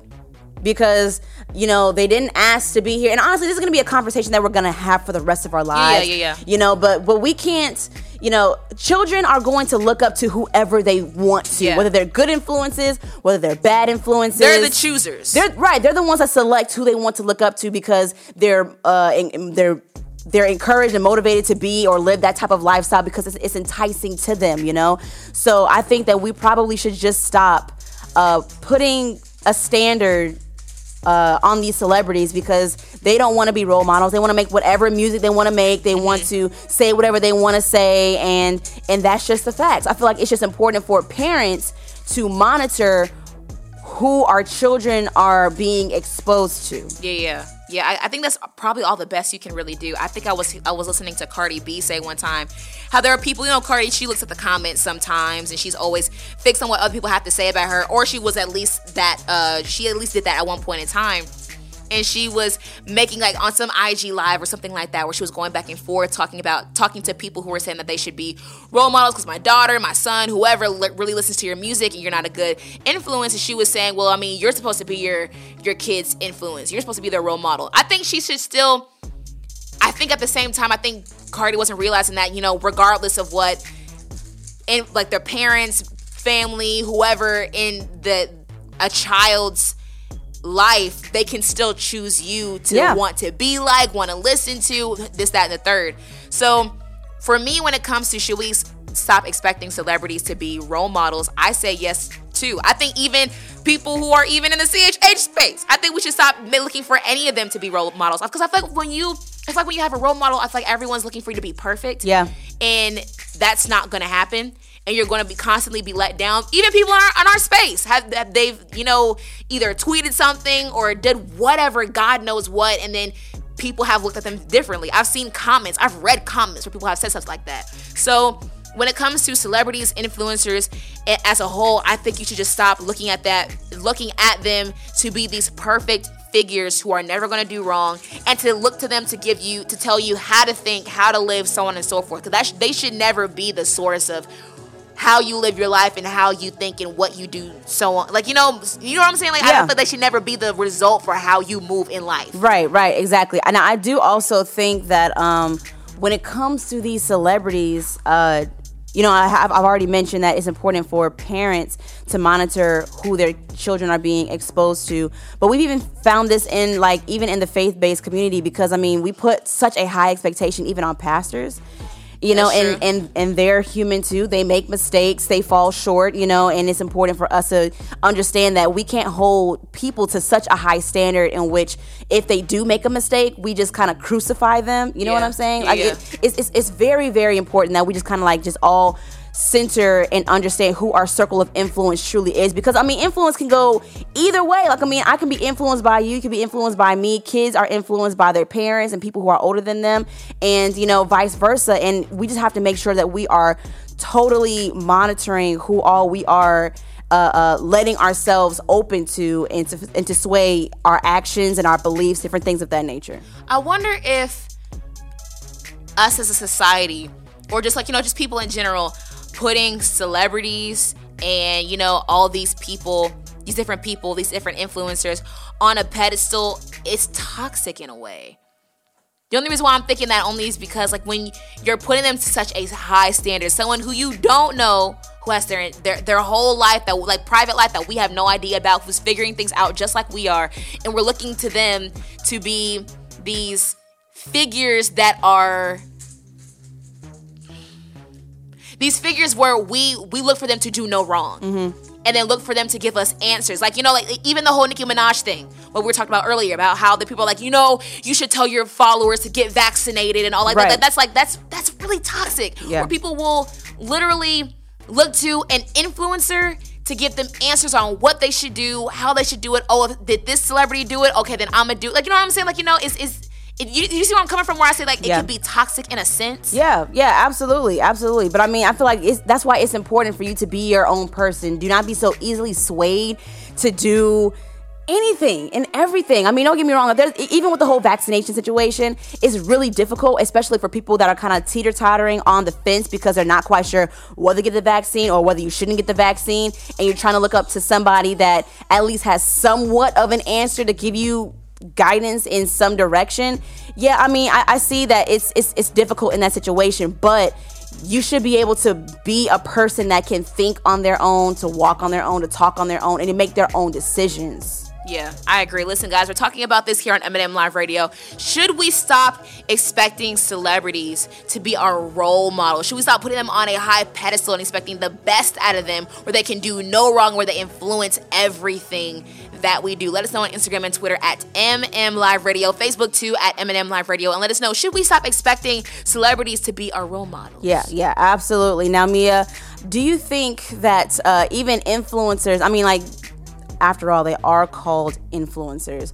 because, they didn't ask to be here. And honestly, this is going to be a conversation that we're going to have for the rest of our lives. Yeah. But we can't, children are going to look up to whoever they want to, whether they're good influences, whether they're bad influences. They're the choosers. They're the ones that select who they want to look up to because they're they're encouraged and motivated to be or live that type of lifestyle because it's enticing to them, you know? So I think that we probably should just stop putting a standard on these celebrities because they don't want to be role models. They want to make whatever music they want to make. They want to say whatever they want to say, and that's just the facts. I feel like it's just important for parents to monitor who our children are being exposed to. Yeah. I think that's probably all the best you can really do. I think I was listening to Cardi B say one time how there are people, you know, Cardi, she looks at the comments sometimes and she's always fixed on what other people have to say about her, or she was at least that, she at least did that at one point in time. And she was making, like, on some IG Live or something like that, where she was going back and forth talking to people who were saying that they should be role models because my daughter, my son, whoever really listens to your music and you're not a good influence. And she was saying, well, I mean, you're supposed to be your kid's influence. You're supposed to be their role model. I think she should still, I think at the same time, I think Cardi wasn't realizing that, you know, regardless of what, in, like, their parents, family, whoever in a child's life, they can still choose you to want to be like, want to listen to, this, that, and the third. So for me, when it comes to should we stop expecting celebrities to be role models, I say yes too. I think even people who are even in the CHH space, I think we should stop looking for any of them to be role models, because I feel like when you have a role model, I feel like everyone's looking for you to be perfect, and that's not going to happen. And you're going to be constantly be let down. Even people in our space have they've, you know, either tweeted something or did whatever, God knows what, and then people have looked at them differently. I've seen comments, I've read comments where people have said stuff like that. So when it comes to celebrities, influencers as a whole, I think you should just stop looking at them to be these perfect figures who are never going to do wrong, and to look to them to tell you how to think, how to live, so on and so forth. Because they should never be the source of how you live your life and how you think and what you do, so on. Like, you know what I'm saying? Like, I don't think that should never be the result for how you move in life. Right, exactly. And I do also think that when it comes to these celebrities, you know, I've already mentioned that it's important for parents to monitor who their children are being exposed to. But we've even found this in, like, even in the faith-based community, because, I mean, we put such a high expectation even on pastors. You know, and they're human too. They make mistakes. They fall short, you know, and it's important for us to understand that we can't hold people to such a high standard in which if they do make a mistake, we just kind of crucify them. You know what I'm saying? Like it's very, very important that we just kind of like just all center and understand who our circle of influence truly is, because I mean influence can go either way. Like, I mean, I can be influenced by you can be influenced by me. Kids are influenced by their parents and people who are older than them, and, you know, vice versa. And we just have to make sure that we are totally monitoring who all we are letting ourselves open to, and to sway our actions and our beliefs, different things of that nature. I wonder if us as a society, or just, like, you know, just people in general, putting celebrities and, you know, all these people, these different influencers on a pedestal is toxic in a way. The only reason why I'm thinking that only is because, like, when you're putting them to such a high standard, someone who you don't know, who has their whole life, that, like, private life that we have no idea about, who's figuring things out just like we are, and we're looking to them to be these figures that are... These figures where we look for them to do no wrong, and then look for them to give us answers. Like, you know, like even the whole Nicki Minaj thing, what we were talking about earlier, about how the people are like, you know, you should tell your followers to get vaccinated and all like that. That's really toxic. Yeah. Where people will literally look to an influencer to give them answers on what they should do, how they should do it. Oh, did this celebrity do it? Okay, then I'm gonna do it. Like, you know what I'm saying? Like, you know, you see where I'm coming from, where I say, like, it could be toxic in a sense? Yeah, absolutely. But, I mean, I feel like that's why it's important for you to be your own person. Do not be so easily swayed to do anything and everything. I mean, don't get me wrong. Even with the whole vaccination situation, it's really difficult, especially for people that are kind of teeter-tottering on the fence because they're not quite sure whether to get the vaccine or whether you shouldn't get the vaccine, and you're trying to look up to somebody that at least has somewhat of an answer to give you guidance in some direction. Yeah, I mean, I see that it's difficult in that situation, but you should be able to be a person that can think on their own, to walk on their own, to talk on their own, and to make their own decisions. Yeah, I agree. Listen, guys, we're talking about this here on M&M Live Radio. Should we stop expecting celebrities to be our role model? Should we stop putting them on a high pedestal and expecting the best out of them, where they can do no wrong, where they influence everything that we do? Let us know on Instagram and Twitter at M&M Live Radio, Facebook too at M&M Live Radio, and let us know, should we stop expecting celebrities to be our role models? Yeah, absolutely. Now, Mia, do you think that even influencers, I mean, like, after all, they are called influencers.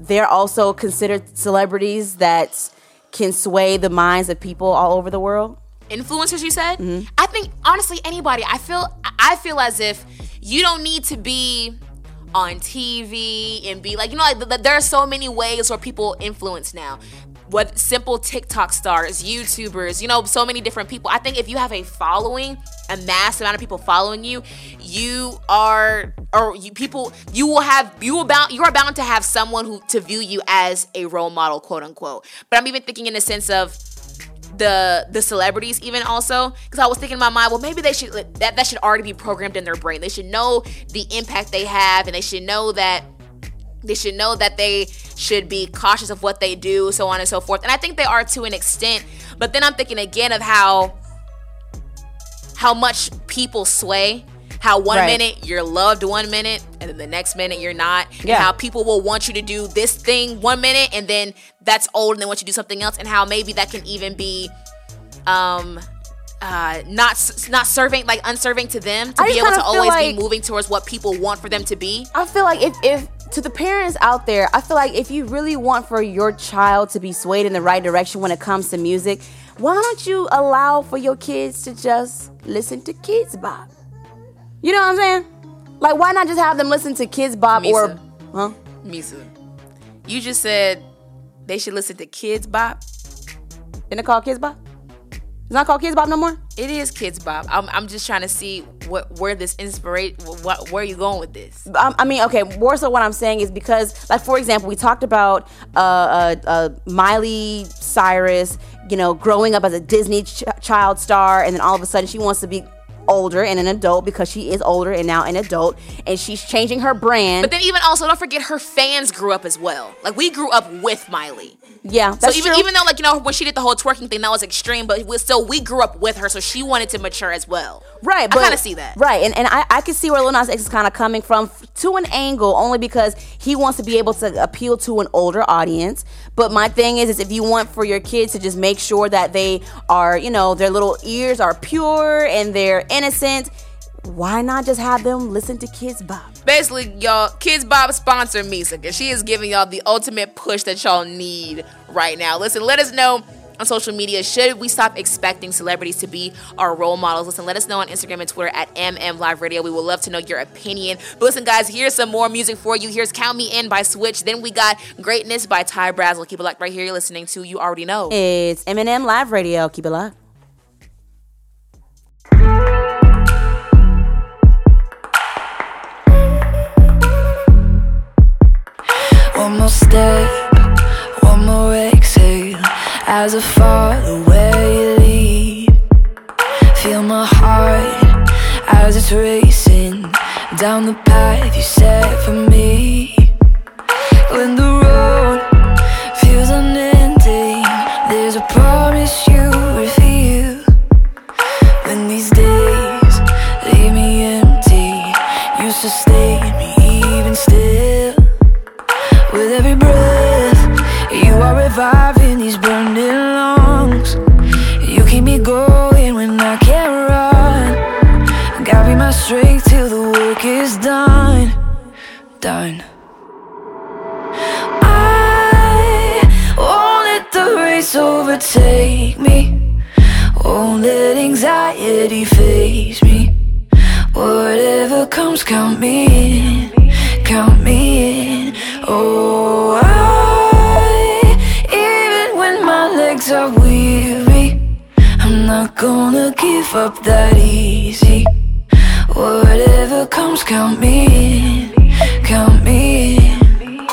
They're also considered celebrities that can sway the minds of people all over the world. Influencers, you said? Mm-hmm. I think, honestly, anybody. I feel as if you don't need to be on TV and be like, you know, like, there are so many ways where people influence now. What simple TikTok stars, YouTubers, you know, so many different people. I think if you have a following, a mass amount of people following you, you are bound to have someone who to view you as a role model, quote unquote. But I'm even thinking in the sense of the celebrities even also, because I was thinking in my mind, well, maybe they should, that should already be programmed in their brain. They should know the impact they have, and they should know that they should be cautious of what they do, so on and so forth. And I think they are to an extent. But then I'm thinking again of how much people sway. How one minute you're loved 1 minute, and then the next minute you're not. Yeah. And how people will want you to do this thing 1 minute, and then that's old and they want you to do something else. And how maybe that can even be not serving, like unserving to them, to be able to always be moving towards what people want for them to be. I feel like if to the parents out there, I feel like if you really want for your child to be swayed in the right direction when it comes to music, why don't you allow for your kids to just listen to Kidz Bop? You know what I'm saying? Like, why not just have them listen to Kidz Bop? Misa, or... Huh? Misa, you just said they should listen to Kidz Bop? Isn't it called Kidz Bop? It's not called Kidz Bop no more? It is Kidz Bop. I'm just trying to see where you going with this? I mean, okay, more so what I'm saying is because, like, for example, we talked about Miley Cyrus, you know, growing up as a Disney child star, and then all of a sudden she wants to be older and an adult, because she is older and now an adult, and she's changing her brand. But then even also, don't forget, her fans grew up as well. Like, we grew up with Miley. Yeah, that's so even though, like, you know, when she did the whole twerking thing, that was extreme, but we grew up with her, so she wanted to mature as well. Right, but I kind of see that. Right, and I can see where Lil Nas X is kind of coming from to an angle, only because he wants to be able to appeal to an older audience. But my thing is if you want for your kids to just make sure that they are, you know, their little ears are pure and they're innocent, why not just have them listen to Kidz Bop? Basically, y'all, Kidz Bop sponsor Misa, because she is giving y'all the ultimate push that y'all need right now. Listen, let us know on social media, should we stop expecting celebrities to be our role models? Listen, let us know on Instagram and Twitter at MM Live Radio. We would love to know your opinion. But listen, guys, here's some more music for you. Here's Count Me In by Switch. Then we got Greatness by Ty Brazzle. Keep it locked right here. You're listening to, you already know, it's MM Live Radio. Keep it locked. One more step, one more exhale, as I follow where you lead. Feel my heart as it's racing down the path you set for me. When the road feels unending, there's a promise you reveal. When these days leave me empty, you sustain me even still. With every breath, you are reviving these burning lungs. You keep me going when I can't run. Got me my strength till the work is done. Done. I won't let the race overtake me. Won't let anxiety phase me. Whatever comes, count me in. Count me in. Oh, even when my legs are weary, I'm not gonna give up that easy. Whatever comes, count me in, count me in.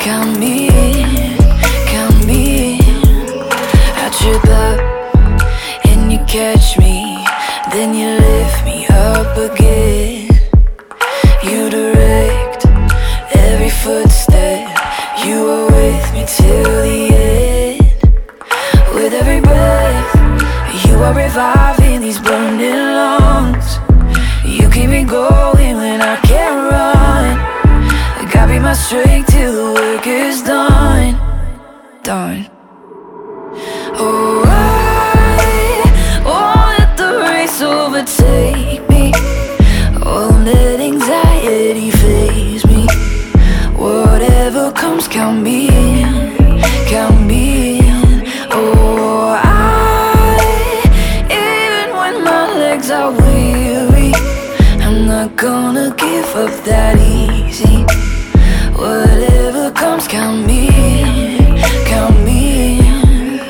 Count me in, count me in. I trip up and you catch me, then you lift me up again. promise that you were with me till the end. With every breath, you are reviving these burning lungs. You keep me going when I can't run. God be my strength till the work is done. Done. Oh, I won't let the race overtake me. Won't let anxiety faze me. Whatever comes, count me in. Count me in. Oh, even when my legs are weary, I'm not gonna give up that easy. Whatever comes, count me in. Count me in.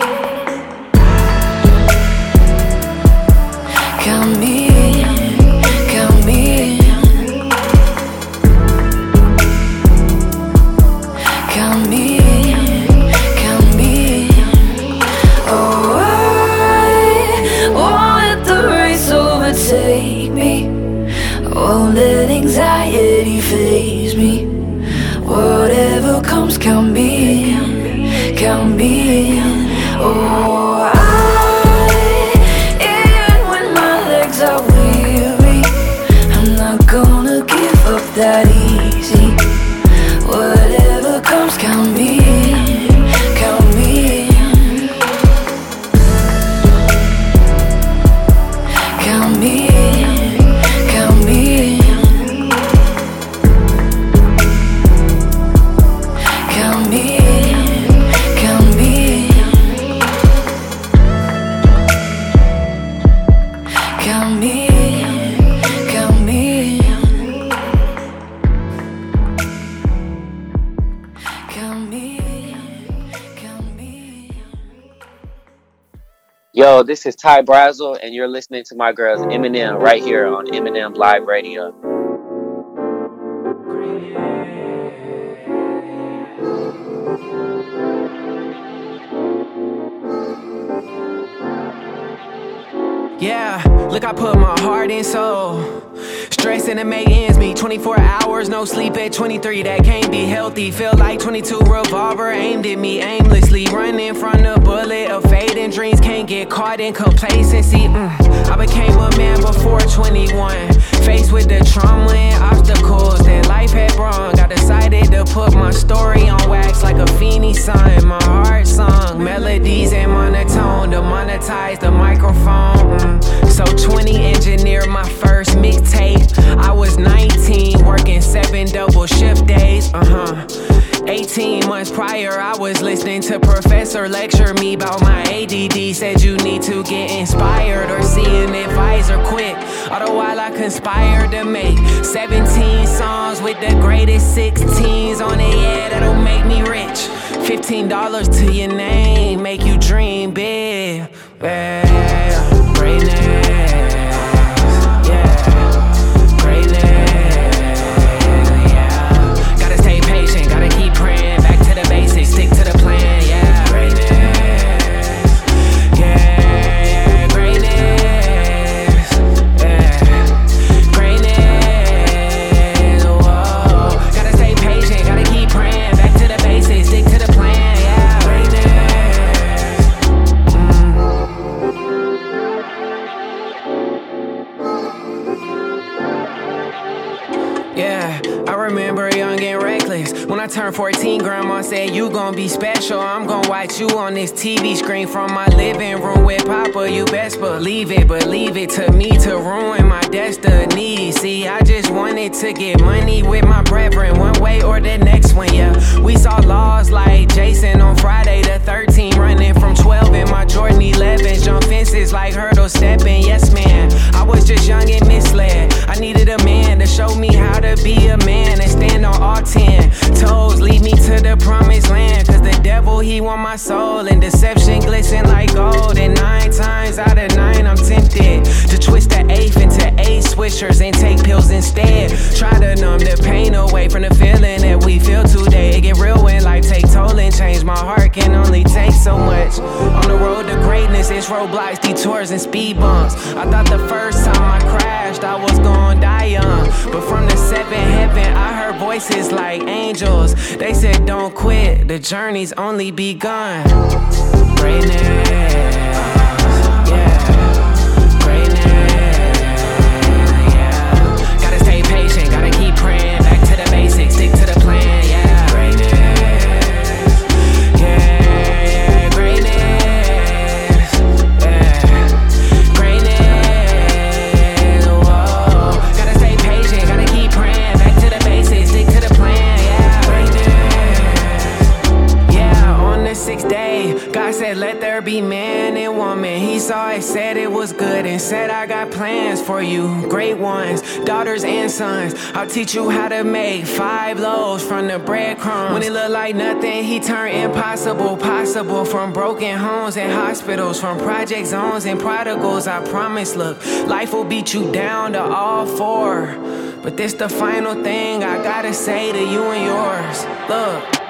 Count me in, count me in. Oh, even when my legs are weary, I'm not gonna give up that easy. Whatever comes, count me in, count me in. Count me in, count me in. Yo, this is Ty Brazzle, and you're listening to my girls M&M right here on M&M Live Radio. Yeah, look, I put my heart and soul. Stressing to make ends meet, 24 hours, no sleep at 23, that can't be healthy. Feel like 22 revolver aimed at me aimlessly. Running from the bullet of fading dreams, can't get caught in complacency. I became a man before 21. Faced with the trauma and obstacles that life had brought, I decided to put my story on wax like a Feeny sun. My heart sung melodies in monotone to monetize the microphone. So 20 engineered my first mixtape. I was 19, working 7 double shift days. 18 months prior, I was listening to Professor lecture me about my ADD. Said you need to get inspired or see an advisor quit. All the while I conspired to make 17 songs with the greatest 16s on it. Yeah, that'll make me rich. $15 to your name, make you dream big. Yeah, greatness. Turned 14, grandma said, you gon' be special. I'm gon' watch you on this TV screen from my living room with Papa. You best believe it to me to ruin my destiny. See, I just wanted to get money with my brethren one way or the next one, yeah. We saw laws like Jason on Friday the 13th, running from 12 in my Jordan 11s, jump fences like hurdle stepping. Yes, man, I was just young and misled. I needed a man to show me how to be a man and stand on all 10 toes. Lead me to the promised land, cause the devil, he want my soul. And deception glisten like gold. And 9 times out of 9 I'm tempted to twist the eighth into 8 swishers and take pills instead. Try to numb the pain away from the feeling that we feel today. It get real when life take toll and change. My heart can only take so much. On the road to great greatness, it's roadblocks, detours, and speed bumps. I thought the first time I crashed, I was gonna die young. But from the seventh heaven, I heard voices like angels. They said, don't quit, the journey's only begun. Greatness. Be man and woman, he saw it, said it was good, and said I got plans for you, great ones, daughters and sons. I'll teach you how to make five loaves from the breadcrumbs. When it looked like nothing, he turned impossible possible. From broken homes and hospitals, from project zones and prodigals, I promise, look, life will beat you down to all four, but this the final thing I gotta say to you and yours. Look,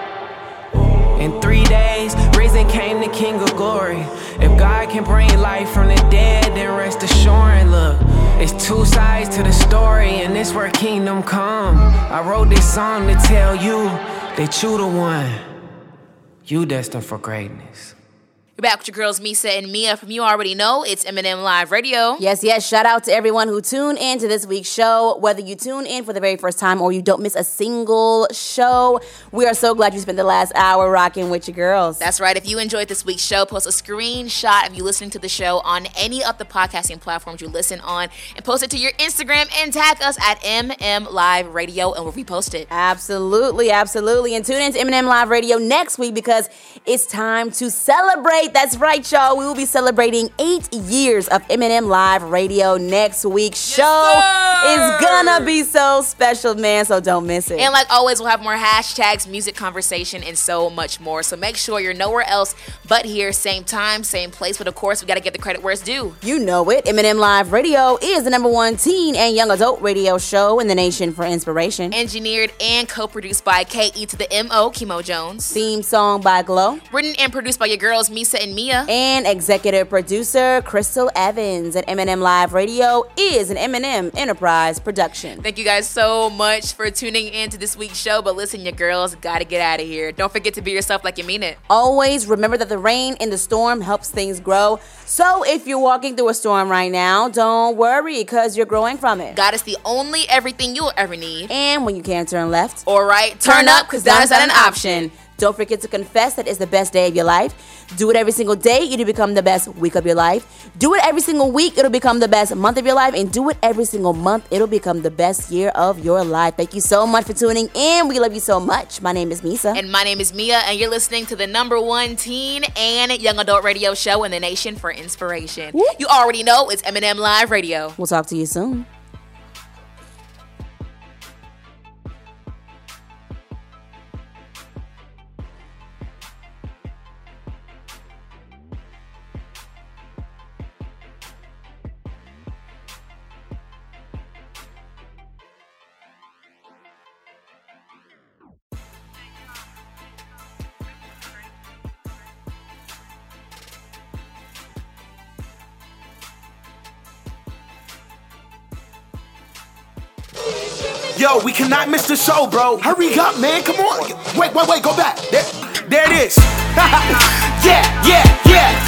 in 3 days, risen came the King of Glory. If God can bring life from the dead, then rest assured, look, it's two sides to the story, and it's where kingdom come. I wrote this song to tell you that you the one, you destined for greatness. We're back with your girls, Misa and Mia. From you already know, it's M&M Live Radio. Yes, yes. Shout out to everyone who tuned in to this week's show. Whether you tune in for the very first time or you don't miss a single show, we are so glad you spent the last hour rocking with your girls. That's right. If you enjoyed this week's show, post a screenshot of you listening to the show on any of the podcasting platforms you listen on, and post it to your Instagram and tag us at M&M Live Radio, and we'll repost it. Absolutely, absolutely. And tune in to M&M Live Radio next week, because it's time to celebrate. That's right, y'all. We will be celebrating 8 years of M&M Live Radio next week. Yes, show is gonna be so special, man, so don't miss it. And like always, we'll have more hashtags, music conversation, and so much more. So make sure you're nowhere else but here, same time, same place. But of course, we gotta get the credit where it's due. You know it. M&M Live Radio is the #1 teen and young adult radio show in the nation for inspiration. Engineered and co-produced by K.E. to the M.O., Kimo Jones. Theme song by Glow. Written and produced by your girls, Misa and Mia. And executive producer Crystal Evans. And M&M Live Radio is an M&M Enterprise production. Thank you guys so much for tuning in to this week's show. But listen, your girls gotta get out of here. Don't forget to be yourself like you mean it. Always remember that the rain in the storm helps things grow. So if you're walking through a storm right now, don't worry, because you're growing from it. God is the only everything you'll ever need. And when you can't turn left or right, turn up, because that is not an option. Don't forget to confess that it's the best day of your life. Do it every single day. It'll become the best week of your life. Do it every single week. It'll become the best month of your life. And do it every single month. It'll become the best year of your life. Thank you so much for tuning in. We love you so much. My name is Misa. And my name is Mia. And you're listening to the #1 teen and young adult radio show in the nation for inspiration. Whoop. You already know, it's M&M Live Radio. We'll talk to you soon. Yo, we cannot miss the show, bro. Hurry up, man. Come on. Wait, go back. There it is. Yeah, yeah, yeah.